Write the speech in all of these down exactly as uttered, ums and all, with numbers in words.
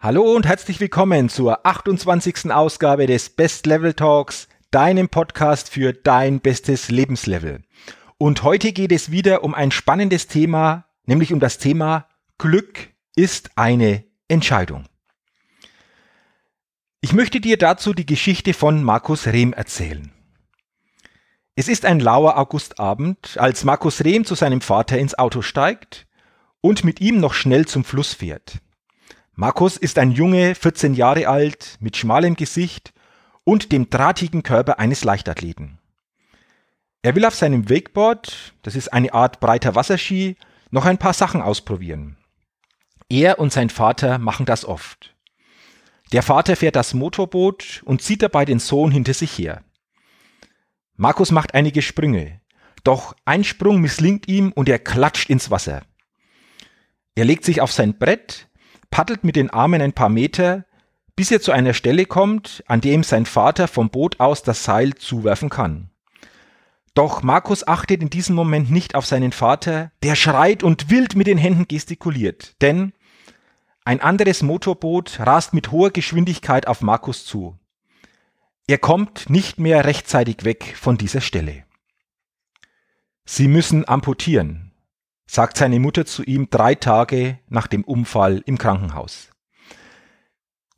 Hallo und herzlich willkommen zur achtundzwanzigsten Ausgabe des Best Level Talks, deinem Podcast für dein bestes Lebenslevel. Und heute geht es wieder um ein spannendes Thema, nämlich um das Thema Glück ist eine Entscheidung. Ich möchte dir dazu die Geschichte von Markus Rehm erzählen. Es ist ein lauer Augustabend, als Markus Rehm zu seinem Vater ins Auto steigt und mit ihm noch schnell zum Fluss fährt. Markus ist ein Junge, vierzehn Jahre alt, mit schmalem Gesicht und dem drahtigen Körper eines Leichtathleten. Er will auf seinem Wakeboard, das ist eine Art breiter Wasserski, noch ein paar Sachen ausprobieren. Er und sein Vater machen das oft. Der Vater fährt das Motorboot und zieht dabei den Sohn hinter sich her. Markus macht einige Sprünge, doch ein Sprung misslingt ihm und er klatscht ins Wasser. Er legt sich auf sein Brett, paddelt mit den Armen ein paar Meter, bis er zu einer Stelle kommt, an der ihm sein Vater vom Boot aus das Seil zuwerfen kann. Doch Markus achtet in diesem Moment nicht auf seinen Vater, der schreit und wild mit den Händen gestikuliert, denn ein anderes Motorboot rast mit hoher Geschwindigkeit auf Markus zu. Er kommt nicht mehr rechtzeitig weg von dieser Stelle. Sie müssen amputieren, sagt seine Mutter zu ihm drei Tage nach dem Unfall im Krankenhaus.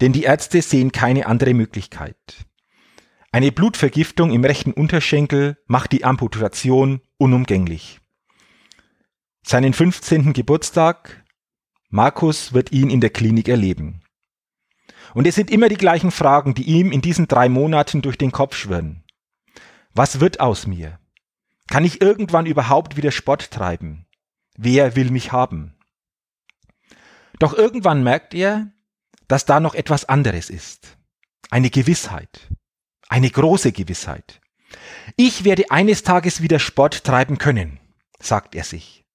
Denn die Ärzte sehen keine andere Möglichkeit. Eine Blutvergiftung im rechten Unterschenkel macht die Amputation unumgänglich. Seinen fünfzehnten Geburtstag, Markus wird ihn in der Klinik erleben. Und es sind immer die gleichen Fragen, die ihm in diesen drei Monaten durch den Kopf schwirren. Was wird aus mir? Kann ich irgendwann überhaupt wieder Sport treiben? Wer will mich haben? Doch irgendwann merkt er, dass da noch etwas anderes ist. Eine Gewissheit. Eine große Gewissheit. Ich werde eines Tages wieder Sport treiben können, sagt er sich.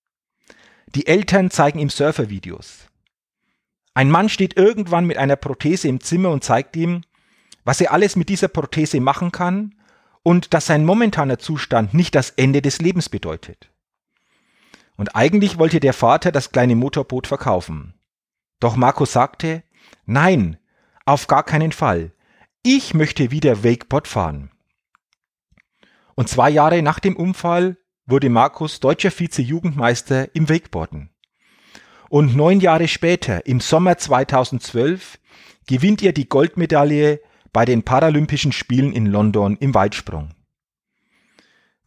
Die Eltern zeigen ihm Surfervideos. Ein Mann steht irgendwann mit einer Prothese im Zimmer und zeigt ihm, was er alles mit dieser Prothese machen kann und dass sein momentaner Zustand nicht das Ende des Lebens bedeutet. Und eigentlich wollte der Vater das kleine Motorboot verkaufen. Doch Markus sagte, nein, auf gar keinen Fall. Ich möchte wieder Wakeboard fahren. Und zwei Jahre nach dem Unfall wurde Markus deutscher Vize-Jugendmeister im Wakeboarden. Und neun Jahre später, im Sommer zweitausendzwölf, gewinnt er die Goldmedaille bei den Paralympischen Spielen in London im Weitsprung.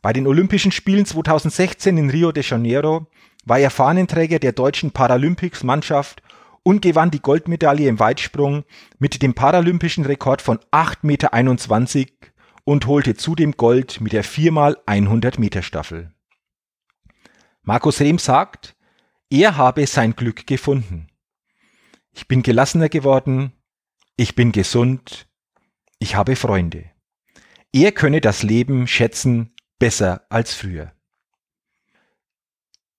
Bei den Olympischen Spielen zweitausendsechzehn in Rio de Janeiro war er Fahnenträger der deutschen Paralympics-Mannschaft und gewann die Goldmedaille im Weitsprung mit dem paralympischen Rekord von acht Komma einundzwanzig Meter und holte zudem Gold mit der vier mal hundert Meter Staffel. Markus Rehm sagt, er habe sein Glück gefunden. Ich bin gelassener geworden, ich bin gesund, ich habe Freunde. Er könne das Leben schätzen, besser als früher.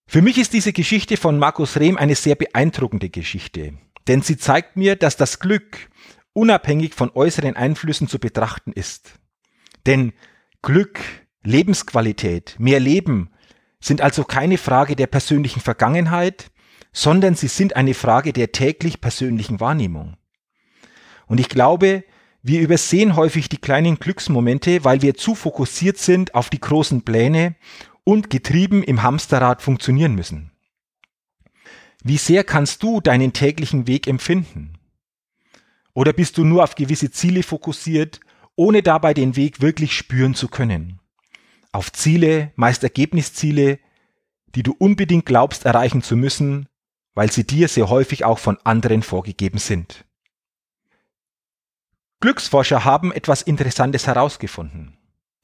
Für mich ist diese Geschichte von Markus Rehm eine sehr beeindruckende Geschichte, denn sie zeigt mir, dass das Glück unabhängig von äußeren Einflüssen zu betrachten ist. Denn Glück, Lebensqualität, mehr Leben sind also keine Frage der persönlichen Vergangenheit, sondern sie sind eine Frage der täglich persönlichen Wahrnehmung. Und ich glaube, wir übersehen häufig die kleinen Glücksmomente, weil wir zu fokussiert sind auf die großen Pläne und getrieben im Hamsterrad funktionieren müssen. Wie sehr kannst du deinen täglichen Weg empfinden? Oder bist du nur auf gewisse Ziele fokussiert, ohne dabei den Weg wirklich spüren zu können? Auf Ziele, meist Ergebnisziele, die du unbedingt glaubst erreichen zu müssen, weil sie dir sehr häufig auch von anderen vorgegeben sind. Glücksforscher haben etwas Interessantes herausgefunden.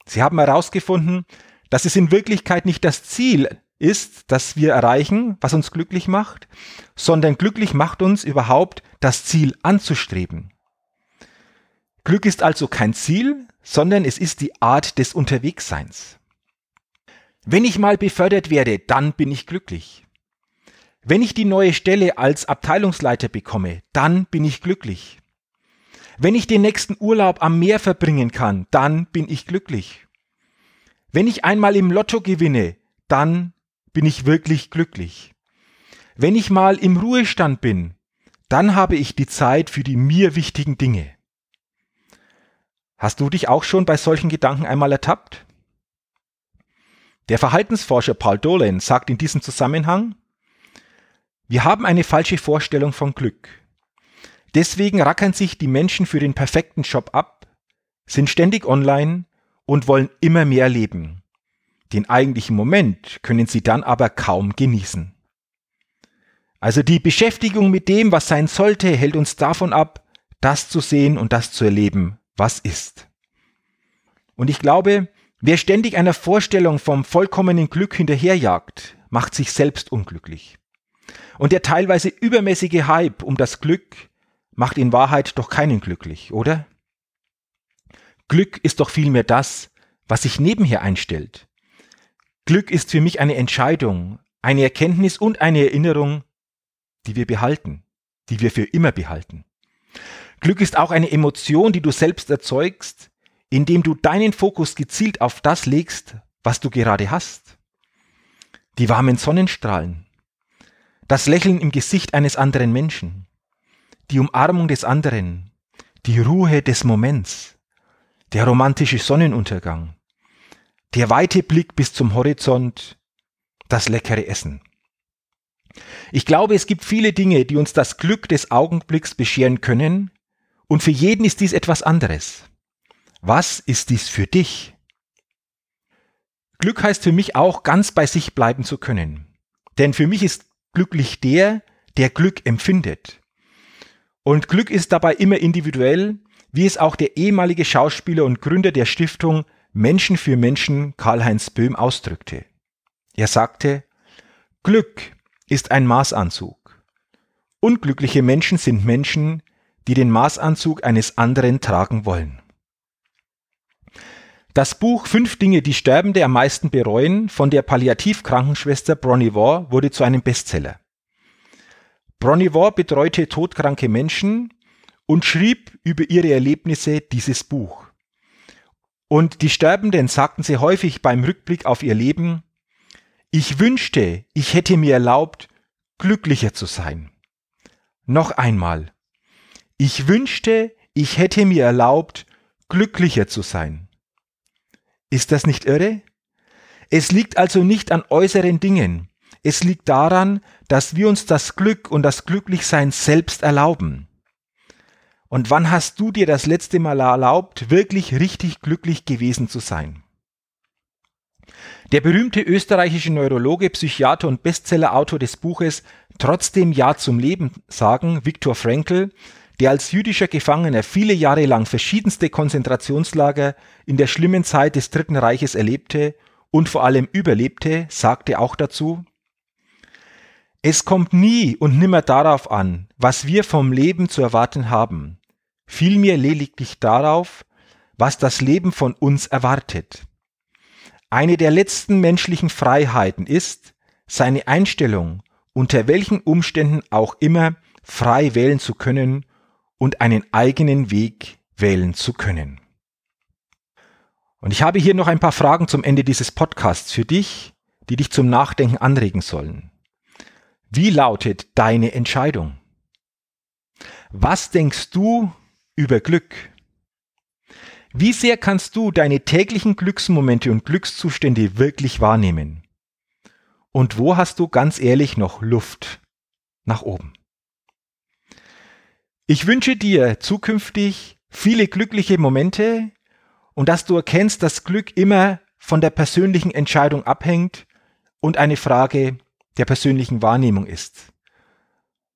Sie haben herausgefunden, dass es in Wirklichkeit nicht das Ziel, ist, dass wir erreichen, was uns glücklich macht, sondern glücklich macht uns überhaupt, das Ziel anzustreben. Glück ist also kein Ziel, sondern es ist die Art des Unterwegsseins. Wenn ich mal befördert werde, dann bin ich glücklich. Wenn ich die neue Stelle als Abteilungsleiter bekomme, dann bin ich glücklich. Wenn ich den nächsten Urlaub am Meer verbringen kann, dann bin ich glücklich. Wenn ich einmal im Lotto gewinne, dann bin ich wirklich glücklich. Wenn ich mal im Ruhestand bin, dann habe ich die Zeit für die mir wichtigen Dinge. Hast du dich auch schon bei solchen Gedanken einmal ertappt? Der Verhaltensforscher Paul Dolan sagt in diesem Zusammenhang: Wir haben eine falsche Vorstellung von Glück. Deswegen rackern sich die Menschen für den perfekten Job ab, sind ständig online und wollen immer mehr leben. Den eigentlichen Moment können sie dann aber kaum genießen. Also die Beschäftigung mit dem, was sein sollte, hält uns davon ab, das zu sehen und das zu erleben, was ist. Und ich glaube, wer ständig einer Vorstellung vom vollkommenen Glück hinterherjagt, macht sich selbst unglücklich. Und der teilweise übermäßige Hype um das Glück macht in Wahrheit doch keinen glücklich, oder? Glück ist doch vielmehr das, was sich nebenher einstellt. Glück ist für mich eine Entscheidung, eine Erkenntnis und eine Erinnerung, die wir behalten, die wir für immer behalten. Glück ist auch eine Emotion, die du selbst erzeugst, indem du deinen Fokus gezielt auf das legst, was du gerade hast. Die warmen Sonnenstrahlen, das Lächeln im Gesicht eines anderen Menschen, die Umarmung des anderen, die Ruhe des Moments, der romantische Sonnenuntergang, der weite Blick bis zum Horizont, das leckere Essen. Ich glaube, es gibt viele Dinge, die uns das Glück des Augenblicks bescheren können, und für jeden ist dies etwas anderes. Was ist dies für dich? Glück heißt für mich auch, ganz bei sich bleiben zu können. Denn für mich ist glücklich der, der Glück empfindet. Und Glück ist dabei immer individuell, wie es auch der ehemalige Schauspieler und Gründer der Stiftung Menschen für Menschen Karl-Heinz Böhm ausdrückte. Er sagte: Glück ist ein Maßanzug. Unglückliche Menschen sind Menschen, die den Maßanzug eines anderen tragen wollen. Das Buch Fünf Dinge, die Sterbende am meisten bereuen, von der Palliativkrankenschwester Bronnie Ware wurde zu einem Bestseller. Bronnie Ware betreute todkranke Menschen und schrieb über ihre Erlebnisse dieses Buch. Und die Sterbenden sagten sie häufig beim Rückblick auf ihr Leben: Ich wünschte, ich hätte mir erlaubt, glücklicher zu sein. Noch einmal. Ich wünschte, ich hätte mir erlaubt, glücklicher zu sein. Ist das nicht irre? Es liegt also nicht an äußeren Dingen. Es liegt daran, dass wir uns das Glück und das Glücklichsein selbst erlauben. Und wann hast du dir das letzte Mal erlaubt, wirklich richtig glücklich gewesen zu sein? Der berühmte österreichische Neurologe, Psychiater und Bestsellerautor des Buches Trotzdem Ja zum Leben sagen, Viktor Frankl, der als jüdischer Gefangener viele Jahre lang verschiedenste Konzentrationslager in der schlimmen Zeit des Dritten Reiches erlebte und vor allem überlebte, sagte auch dazu: Es kommt nie und nimmer darauf an, was wir vom Leben zu erwarten haben, vielmehr lediglich darauf, was das Leben von uns erwartet. Eine der letzten menschlichen Freiheiten ist, seine Einstellung, unter welchen Umständen auch immer, frei wählen zu können und einen eigenen Weg wählen zu können. Und ich habe hier noch ein paar Fragen zum Ende dieses Podcasts für dich, die dich zum Nachdenken anregen sollen. Wie lautet deine Entscheidung? Was denkst du über Glück? Wie sehr kannst du deine täglichen Glücksmomente und Glückszustände wirklich wahrnehmen? Und wo hast du ganz ehrlich noch Luft nach oben? Ich wünsche dir zukünftig viele glückliche Momente und dass du erkennst, dass Glück immer von der persönlichen Entscheidung abhängt und eine Frage der persönlichen Wahrnehmung ist.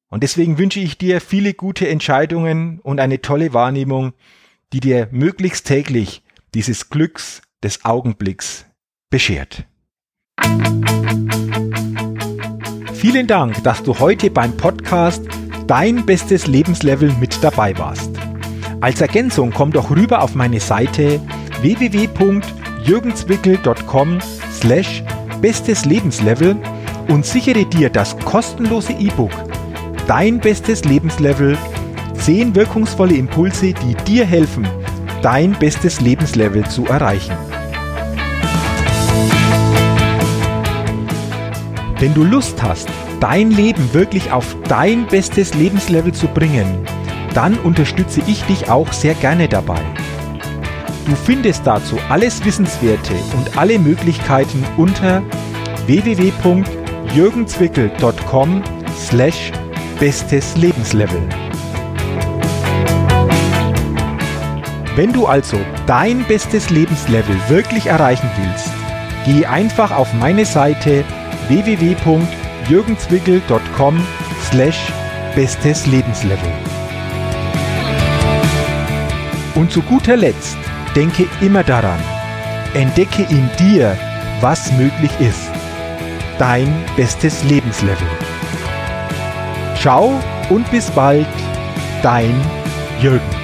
Und deswegen wünsche ich dir viele gute Entscheidungen und eine tolle Wahrnehmung, die dir möglichst täglich dieses Glücks des Augenblicks beschert. Musik Vielen Dank, dass du heute beim Podcast Dein bestes Lebenslevel mit dabei warst. Als Ergänzung komm doch rüber auf meine Seite w w w punkt jürgen zwickel punkt com slash bestes Lebenslevel und sichere dir das kostenlose E-Book Dein bestes Lebenslevel, zehn wirkungsvolle Impulse, die dir helfen, dein bestes Lebenslevel zu erreichen. Wenn du Lust hast, dein Leben wirklich auf dein bestes Lebenslevel zu bringen, dann unterstütze ich dich auch sehr gerne dabei. Du findest dazu alles Wissenswerte und alle Möglichkeiten unter w w w punkt jürgen zwickel punkt com slash bestes Lebenslevel. Wenn du also dein bestes Lebenslevel wirklich erreichen willst, geh einfach auf meine Seite w w w punkt jürgen zwickel punkt com slash bestes Lebenslevel. Und zu guter Letzt, denke immer daran, entdecke in dir, was möglich ist. Dein bestes Lebenslevel. Ciao und bis bald, dein Jürgen.